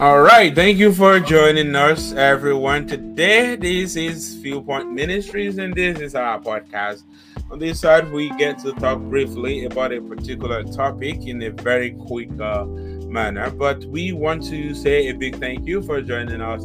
All right, thank you for joining us, everyone. Today, this is Viewpoint Ministries, and this is our podcast. On this side, we get to talk briefly about a particular topic in a very quick manner, but we want to say a big thank you for joining us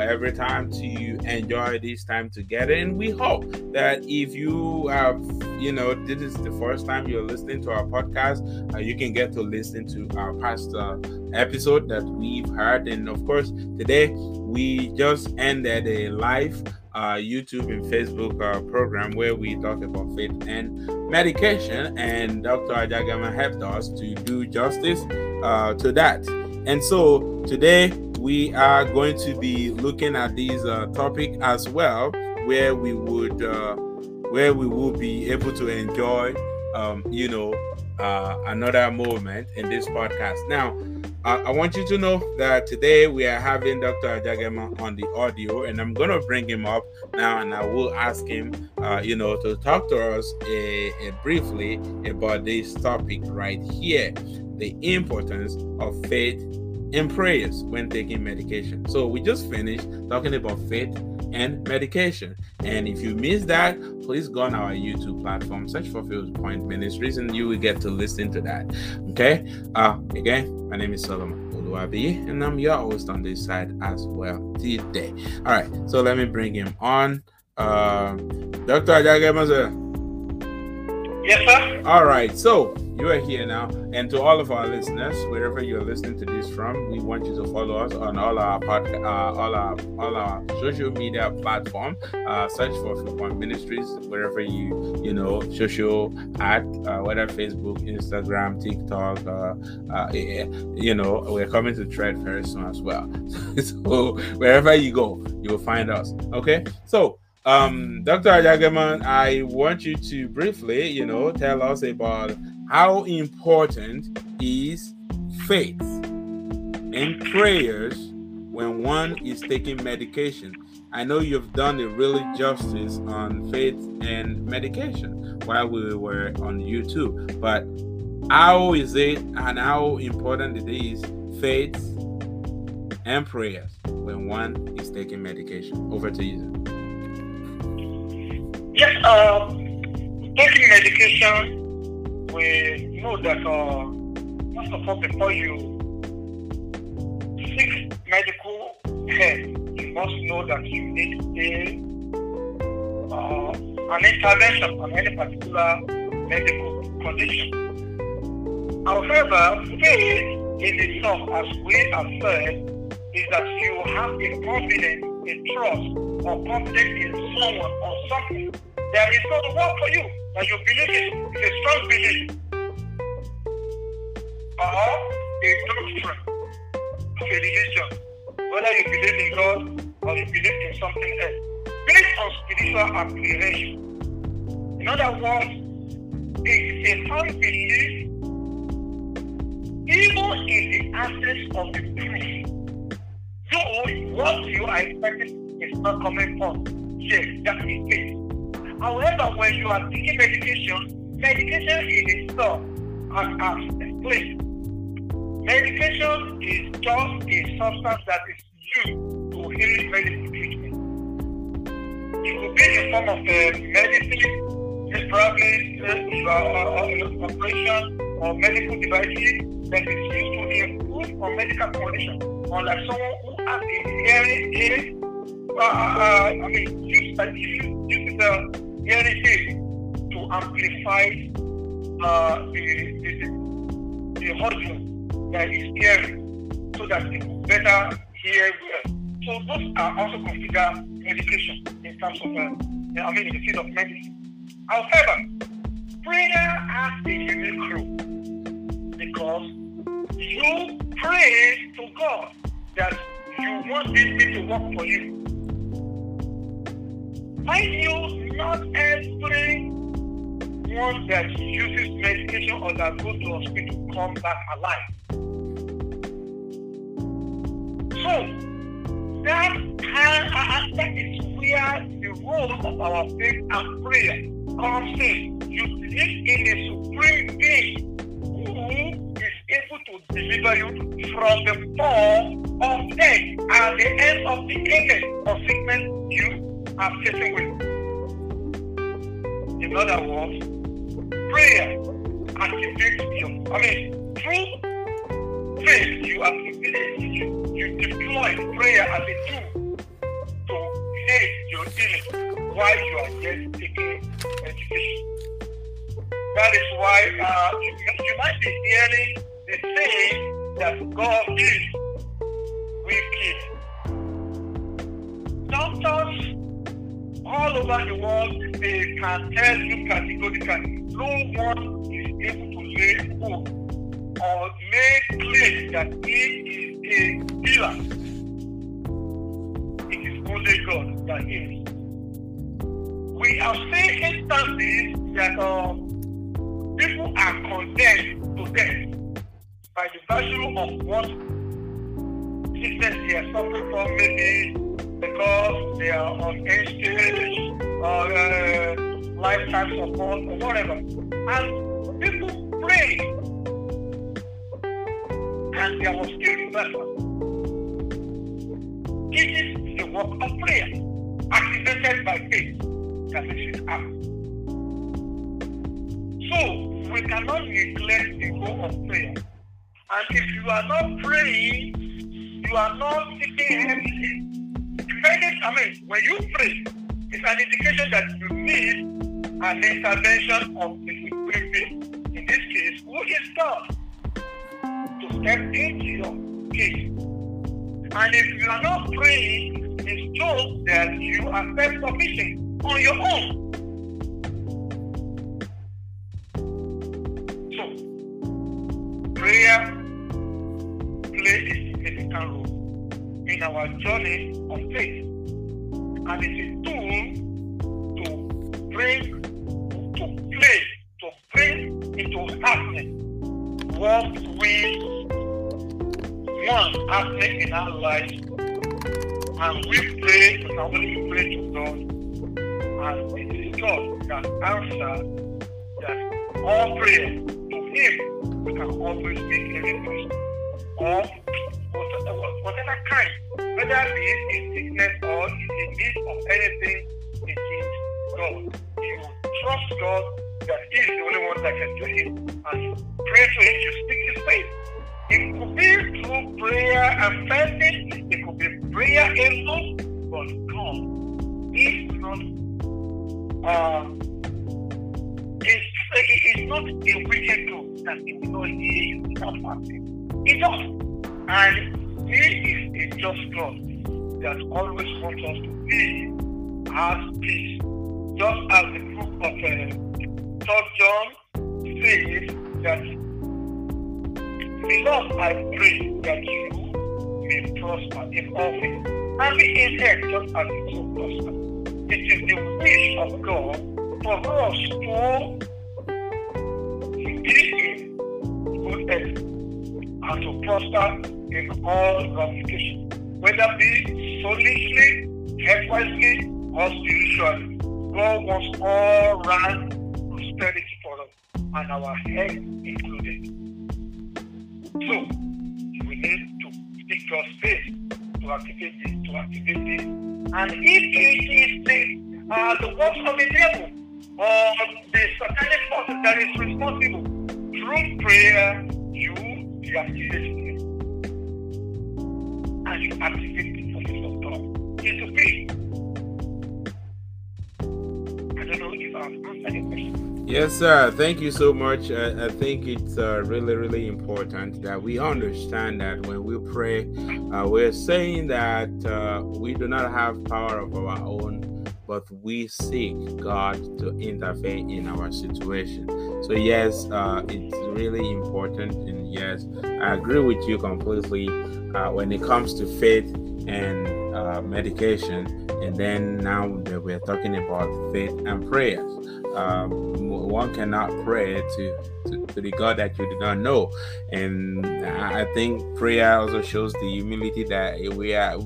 every time to enjoy this time together. And we hope that if you have this is the first time you're listening to our podcast, you can get to listen to our past episode that we've had. And of course, today we just ended a live YouTube and Facebook program where we talk about faith and medication, and Dr. Ajagama helped us to do justice to that. And so today we are going to be looking at this topic as well, where we will be able to enjoy another moment in this podcast. Now, I want you to know that today we are having Dr. Ajagama on the audio, and I'm going to bring him up now, and I will ask him, to talk to us briefly about this topic right here, the importance of faith and prayers when taking medication. So we just finished talking about faith and medication, and if you missed that, please go on our YouTube platform, search for Viewpoint Ministries, and you will get to listen to that. Okay, again, my name is Solomon Oluwabiyi, and I'm your host on this side as well today. All right, so let me bring him on. Dr. Ajayke Mazur. Yes, sir. All right, so you are here now, and to all of our listeners, wherever you're listening to this from, we want you to follow us on all our social media platform. Search for Viewpoint Ministries wherever you social at whether Facebook, Instagram, TikTok. We're coming to Thread very soon as well. So wherever you go, you will find us. Okay, so. Dr. Jagerman, I want you to briefly, tell us about how important is faith and prayers when one is taking medication. I know you've done a really justice on faith and medication while we were on YouTube, but how is it and how important it is, faith and prayers, when one is taking medication? Over to you. Yes, taking medication, we know that first of all, before you seek medical help, you must know that you need an intervention on any particular medical condition. However, faith in itself, as we have said, is that you have a confidence, a trust, or confidence in someone or something. There is no word for you that you believe is a strong belief or a doctrine of a religion, whether you believe in God or you believe in something else, based on spiritual apprehension. In other words, it's a firm belief even in the absence of the truth. So what you are expecting is not coming forth. Yes, that is faith. However, when you are taking medication in itself, as explained, medication is just a substance that is used to heal medical treatment. It could be in the form of medicine, probably operation, or medical devices that is used to improve on medical condition, unlike someone who has a hearing aid. Use the hearing aid to amplify the hormone that is hearing, so that it will better hear well. So those are also considered medication in terms of in the field of medicine. However, prayer has a unique role, because you pray to God that you want this thing to work for you. Mind you, not everyone that uses medication or that goes to hospital comes back alive. So that is where the role of our faith and prayer comes in. You believe in a supreme being who is able able to deliver you from the form of death and the end of the agent of sickness you are facing with. In other words, prayer activates you. Through faith, you deploy prayer as a tool to aid your healing while you are just taking education. That is why you might be hearing the saying that God gives, we give. Doctors all over the world, they can tell you categorically, no one is able to lay hope or make claim that he is a healer. It is only God that heals. We have seen instances that people are condemned to death by the virtue of what sickness they are suffering from, maybe because they are on age or lifetime support or whatever. And people pray and they are still reversal. It is the work of prayer, activated by faith, that makes it happen. So, we cannot neglect the role of prayer. And if you are not praying, you are not seeking anything. When you pray, it's an indication that you need an intervention of the supreme being. In this case, who is God? To step into your case. And if you are not praying, it's told that you are self-sufficient on your own. So, prayer plays a significant role in our journey of faith, and it's a tool to bring into happening what we want happening in our life, and we pray to somebody, we pray to God, and it is God that answers that all prayer to Him. We can always make a request whatever kind, whether it is in sickness or in need of anything, it is God. You trust God that He is the only one that can do it, and you pray to Him, you speak His faith. It could be through prayer and fasting, it could be prayer alone, but God is not a wicked God that He will not hear you without fasting. It's not. And He is a just God that always wants us to be at peace. Just as the book of 3 John says that, Beloved, I pray that you may prosper in all things and be in health just as you do prosper. It is the wish of God for us to be in good health and to prosper in all ramifications, whether be soulishly, health-wisely, or spiritually. God wants all round prosperity for us, and our health included. So, we need to seek God's faith to activate this. And if it is the works of the devil or the satanic forces that is responsible, through prayer, you deactivate it. And you activate the forces of God. It's a faith. I don't know if I've answered your question. Yes, sir. Thank you so much. I think it's really, really important that we understand that when we pray, we're saying that we do not have power of our own, but we seek God to intervene in our situation. So yes, it's really important, and yes, I agree with you completely when it comes to faith and medication, and then now that we're talking about faith and prayers. One cannot pray to the God that you do not know, and I think prayer also shows the humility that we are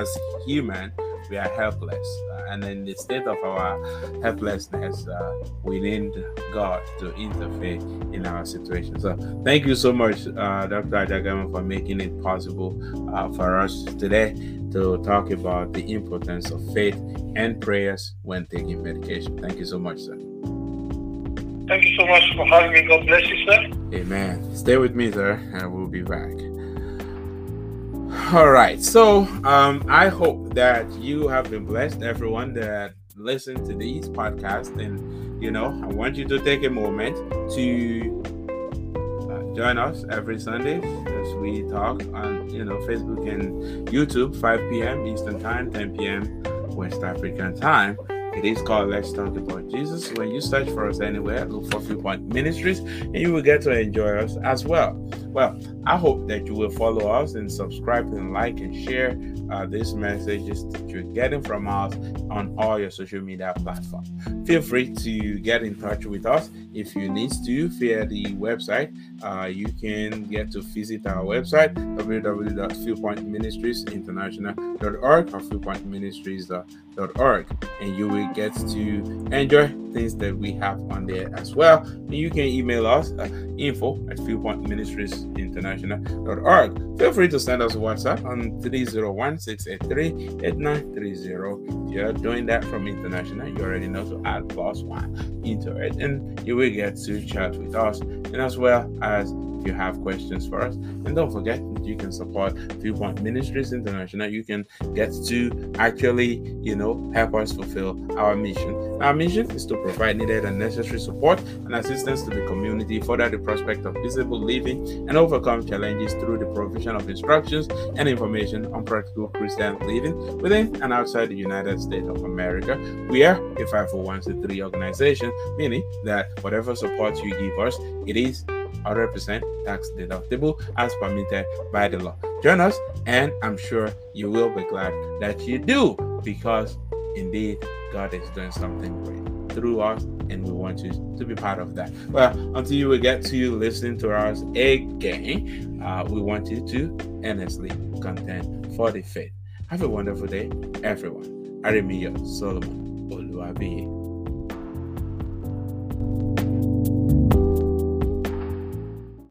as human, we are helpless. And in the state of our helplessness, we need God to interfere in our situation. So thank you so much, Dr. Ajagama, for making it possible for us today to talk about the importance of faith and prayers when taking medication. Thank you so much, sir. Thank you so much for having me. God bless you, sir. Amen. Stay with me, sir, and we'll be back. All right. So I hope that you have been blessed, everyone that listened to these podcasts. And, you know, I want you to take a moment to join us every Sunday as we talk on, you know, Facebook and YouTube, 5 p.m. Eastern Time, 10 p.m. West African Time. It is called Let's Talk About Jesus. When you search for us anywhere, look for Viewpoint Ministries, and you will get to enjoy us as well. Well, I hope that you will follow us and subscribe and like and share these messages that you're getting from us on all your social media platforms. Feel free to get in touch with us if you need to via the website. You can get to visit our website, www.viewpointministriesinternational.org or viewpointministries.org, and you will get to enjoy things that we have on there as well. And you can email us info@viewpointministriesinternational.org. Feel free to send us a WhatsApp on 301-683-8930. If you're doing that from international, you already know to add +1 into it, and you will get to chat with us, and as well as if you have questions for us. And don't forget that you can support Viewpoint Ministries International. You can get to actually, you know, help us fulfill our mission. Our mission is to provide needed and necessary support and assistance to the community, further the prospect of peaceable living, and overcome challenges through the provision of instructions and information on practical Christian living within and outside the United States of America. We are a 501c3 organization, meaning that whatever support you give us, it is 100% tax deductible as permitted by the law. Join us, and I'm sure you will be glad that you do, because indeed God is doing something great through us, and we want you to be part of that. Well, until you will get to listen to us again, we want you to earnestly contend for the faith. Have a wonderful day, everyone. Ademiru Solomon Oluwabiyi.